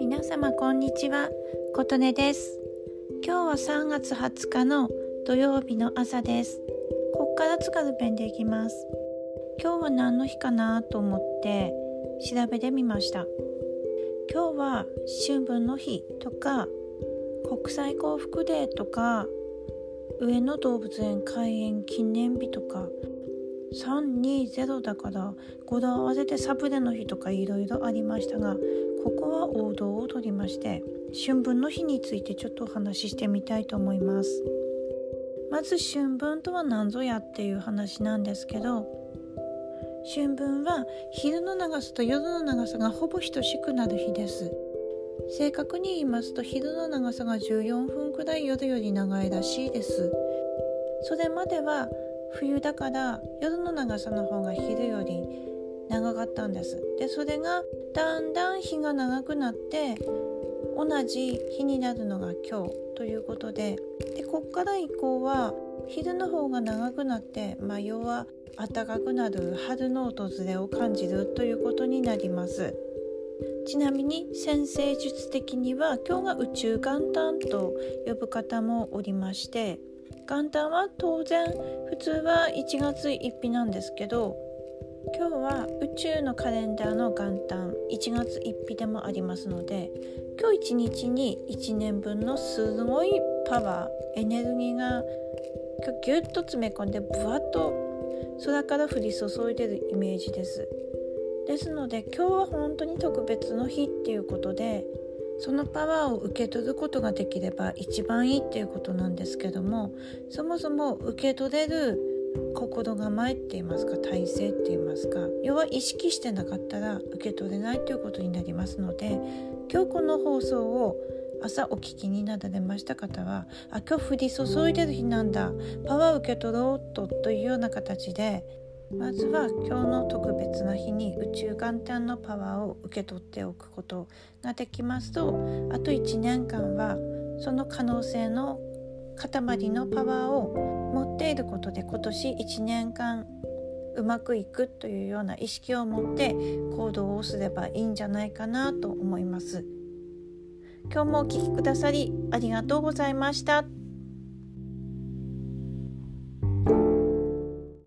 皆様こんにちは、ことねです。今日は3月20日の土曜日の朝です。こっから津軽弁でいきます。今日は何の日かなと思って調べてみました。今日は春分の日とか国際幸福デーとか上野動物園開園記念日とか320だから語呂合わせてサブレの日とかいろいろありましたが、ここは王道を取りまして春分の日についてちょっとお話ししてみたいと思います。まず春分とは何ぞやっていう話なんですけど、春分は昼の長さと夜の長さがほぼ等しくなる日です。正確に言いますと昼の長さが14分くらい夜より長いらしいです。それまでは冬だから夜の長さの方が昼より長かったんです。で、それがだんだん日が長くなって同じ日になるのが今日ということで、こっから以降は昼の方が長くなって、要は暖かくなる春の訪れを感じるということになります。ちなみに占星術的には今日が宇宙元旦と呼ぶ方もおりまして、元旦は当然普通は1月1日なんですけど、今日は宇宙のカレンダーの元旦1月1日でもありますので、今日1日に1年分のすごいパワーエネルギーがギュッと詰め込んでブワッと空から降り注いでるイメージです。ですので今日は本当に特別の日っていうことで、そのパワーを受け取ることができれば一番いいっていうことなんですけども、そもそも受け取れる心構えって言いますか、体制って言いますか、要は意識してなかったら受け取れないということになりますので、今日この放送を朝お聞きになられました方は、今日降り注いでる日なんだ、パワー受け取ろうというような形で、まずは今日の特別な日に宇宙元旦のパワーを受け取っておくことができますと、あと1年間はその可能性の塊のパワーを持っていることで、今年1年間うまくいくというような意識を持って行動をすればいいんじゃないかなと思います。今日もお聞きくださりありがとうございました。